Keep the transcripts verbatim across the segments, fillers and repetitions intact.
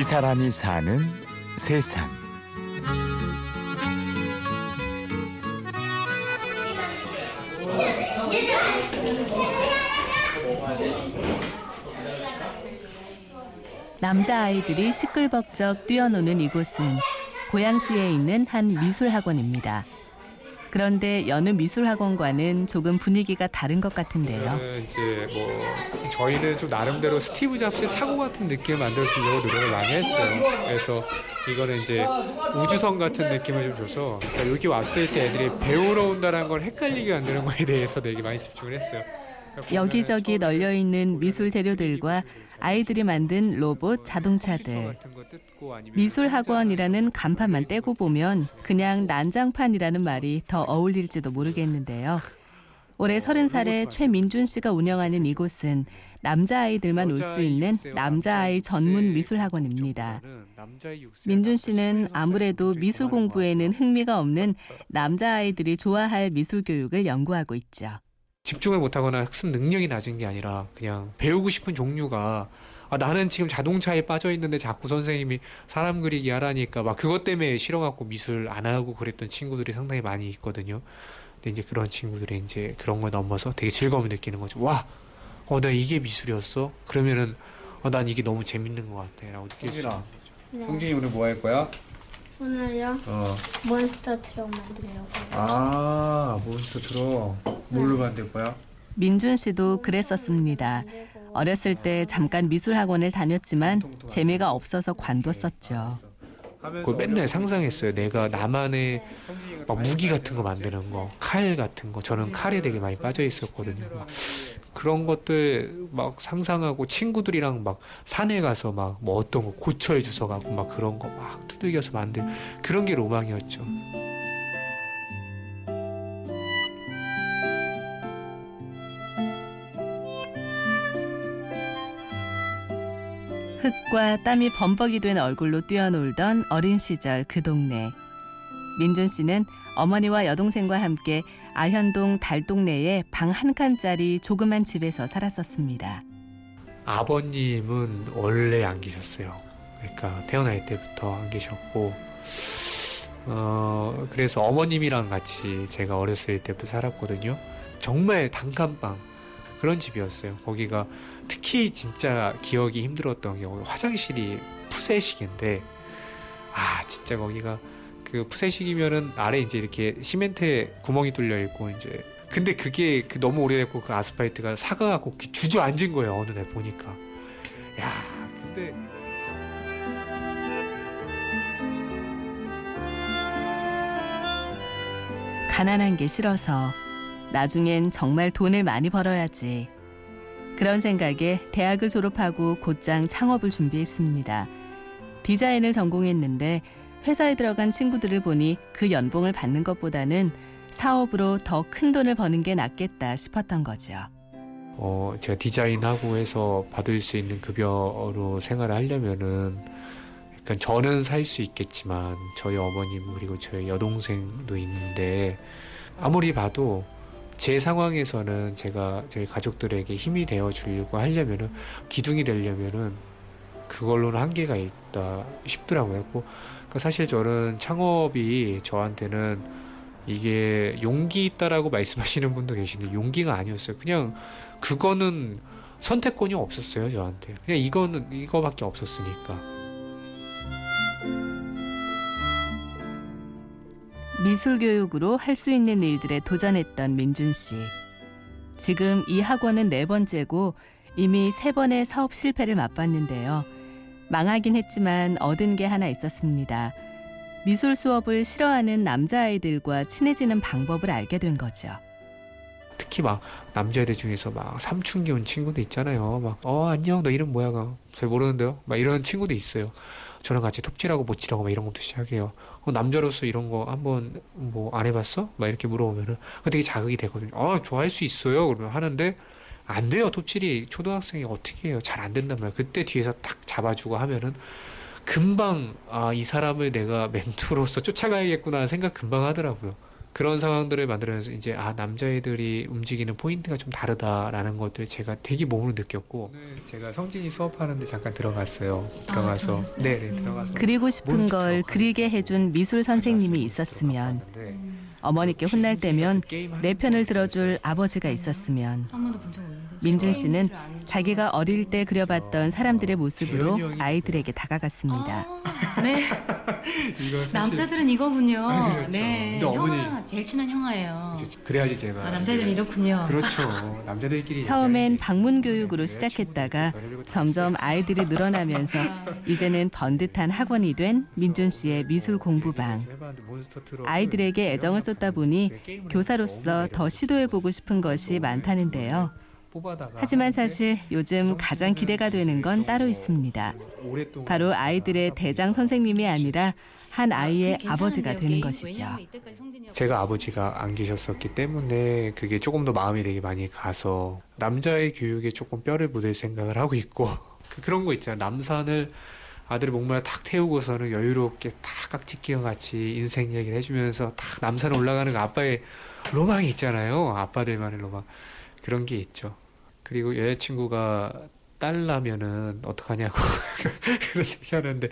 이 사람이 사는 세상. 남자아이들이 시끌벅적 뛰어노는 이곳은 고양시에 있는 한 미술학원입니다. 그런데 여느 미술학원과는 조금 분위기가 다른 것 같은데요. 이제 뭐 저희는 좀 나름대로 스티브 잡스의 차고 같은 느낌을 만들어주려고 노력을 많이 했어요. 그래서 이거는 이제 우주선 같은 느낌을 좀 줘서, 그러니까 여기 왔을 때 애들이 배우러 온다는 걸 헷갈리게 만드는 거에 대해서 되게 많이 집중을 했어요. 여기저기 널려 있는 미술 재료들과 아이들이 만든 로봇, 자동차들. 미술학원이라는 간판만 떼고 보면 그냥 난장판이라는 말이 더 어울릴지도 모르겠는데요. 올해 서른 살의 최민준 씨가 운영하는 이곳은 남자아이들만 올 수 있는 남자아이 전문 미술학원입니다. 민준 씨는 아무래도 미술 공부에는 흥미가 없는 남자아이들이 좋아할 미술 교육을 연구하고 있죠. 집중을 못하거나 학습 능력이 낮은 게 아니라 그냥 배우고 싶은 종류가, 아, 나는 지금 자동차에 빠져 있는데 자꾸 선생님이 사람 그리기 하라니까 막 그것 때문에 싫어갖고 미술 안 하고 그랬던 친구들이 상당히 많이 있거든요. 근데 이제 그런 친구들이 이제 그런 걸 넘어서 되게 즐거움을 느끼는 거죠. 와, 어, 나 이게 미술이었어? 그러면은 어, 난 이게 너무 재밌는 것 같아라고 느낄 수 있는 거죠. 성진이 오늘 뭐 할 거야? 오늘요? 어. 몬스터 트럭 만들려고. 아, 몬스터 트럭. 뭘로 만들 거야? 민준 씨도 그랬었습니다. 어렸을 때 잠깐 미술학원을 다녔지만 재미가 없어서 관뒀었죠. 그걸 맨날 상상했어요. 내가 나만의 막 무기 같은 거 만드는 거, 칼 같은 거. 저는 칼에 되게 많이 빠져 있었거든요. 막 그런 것들 막 상상하고 친구들이랑 막 산에 가서 막 뭐 어떤 거 고철 주워 갖고 막 그런 거 막 두들겨서 만든 그런 게 로망이었죠. 흙과 땀이 범벅이 된 얼굴로 뛰어놀던 어린 시절 그 동네. 민준 씨는 어머니와 여동생과 함께 아현동 달동네의 방 한 칸짜리 조그만 집에서 살았었습니다. 아버님은 원래 안 계셨어요. 그러니까 태어날 때부터 안 계셨고, 어, 그래서 어머님이랑 같이 제가 어렸을 때부터 살았거든요. 정말 단칸방 그런 집이었어요. 거기가 특히 진짜 기억이 힘들었던 경우, 화장실이 푸세식인데, 아 진짜 거기가 그 푸세식이면은 아래 이제 이렇게 시멘트에 구멍이 뚫려 있고 이제, 근데 그게 그 너무 오래됐고 그 아스팔트가 사가갖고 주저앉은 거예요 어느 날 보니까. 야, 근데 가난한 게 싫어서 나중엔 정말 돈을 많이 벌어야지. 그런 생각에 대학을 졸업하고 곧장 창업을 준비했습니다. 디자인을 전공했는데 회사에 들어간 친구들을 보니 그 연봉을 받는 것보다는 사업으로 더 큰 돈을 버는 게 낫겠다 싶었던 거죠. 어, 제가 디자인하고 해서 받을 수 있는 급여로 생활을 하려면은, 그러니까 저는 살 수 있겠지만 저희 어머님 그리고 저희 여동생도 있는데 아무리 봐도 제 상황에서는 제가 저희 가족들에게 힘이 되어 주려고 하려면은, 기둥이 되려면은 그걸로는 한계가 있다 싶더라고요. 그러니까 사실 저는 창업이 저한테는 이게 용기 있다라고 말씀하시는 분도 계시는데 용기가 아니었어요. 그냥 그거는 선택권이 없었어요 저한테. 그냥 이거는 이거밖에 없었으니까. 미술 교육으로 할 수 있는 일들에 도전했던 민준 씨. 지금 이 학원은 네 번째고 이미 세 번의 사업 실패를 맛봤는데요. 망하긴 했지만 얻은 게 하나 있었습니다. 미술 수업을 싫어하는 남자아이들과 친해지는 방법을 알게 된 거죠. 특히 막 남자애들 중에서 막 삼춘기 온 친구도 있잖아요. 막 어 안녕 너 이름 뭐야? 잘 모르는데요. 막 이런 친구도 있어요. 저랑 같이 톱질하고 못질하고 막 이런 것도 시작해요. 어, 남자로서 이런 거 한번 뭐 안 해봤어? 막 이렇게 물어보면은 되게 자극이 되거든요. 아, 좋아할 수 있어요. 그러면 하는데 안 돼요. 톱질이 초등학생이 어떻게 해요? 잘 안 된단 말이에요. 그때 뒤에서 딱 잡아주고 하면은 금방, 아, 이 사람을 내가 멘토로서 쫓아가야겠구나 생각 금방 하더라고요. 그런 상황들을 만들어서 이제 아 남자애들이 움직이는 포인트가 좀 다르다라는 것들 제가 되게 몸으로 느꼈고, 오늘 제가 성진이 수업하는데 잠깐 들어갔어요. 들어가서 아, 네네 들어가서 그리고 싶은 걸 그리게 해준 미술 선생님이 있었으면, 어머니께 혼날 때면 내 편을 들어줄 아버지가 있었으면, 민준 씨는 자기가 어릴 때 그려봤던 사람들의 모습으로 아이들에게 다가갔습니다. 아, 네. 남자들은 이거군요. 그렇죠. 네. 근데 어머니, 형아, 제일 친한 형아예요. 그래야지 제가. 아, 남자들은 이렇군요. 그렇죠. 남자들끼리. 처음엔 방문 교육으로 시작했다가 점점 아이들이 늘어나면서 이제는 번듯한 학원이 된 민준 씨의 미술 공부방. 아이들에게 애정을 쏟다 보니 교사로서 더 시도해보고 싶은 것이 많다는데요. 하지만 사실 요즘 가장 기대가 되는 건 따로 있습니다. 바로 아이들의 대장 선생님이 아니라 한 아이의 아버지가 되는 것이죠. 제가 아버지가 안 계셨었기 때문에 그게 조금 더 마음이 되게 많이 가서 남자의 교육에 조금 뼈를 묻을 생각을 하고 있고, 그런 거 있잖아요. 남산을 아들이 목마라 탁 태우고서는 여유롭게 탁 깍지끼어 같이 인생 얘기를 해주면서 탁 남산 올라가는 거, 아빠의 로망이 있잖아요. 아빠들만의 로망. 그런 게 있죠. 그리고 여자친구가 딸 낳으면은 어떡하냐고 그런 얘기 하는데,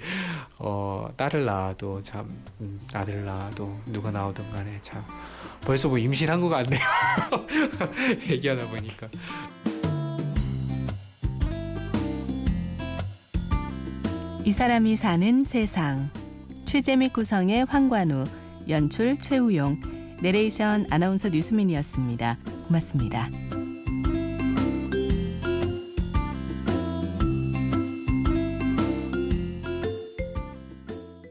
어, 딸을 낳아도 참, 음, 아들 낳아도 누가 나오든 간에 참 벌써 뭐 임신한 거 같네요. 얘기하다 보니까. 이 사람이 사는 세상. 취재 및 구성의 황관우, 연출 최우용, 내레이션 아나운서 류수민이었습니다. 고맙습니다.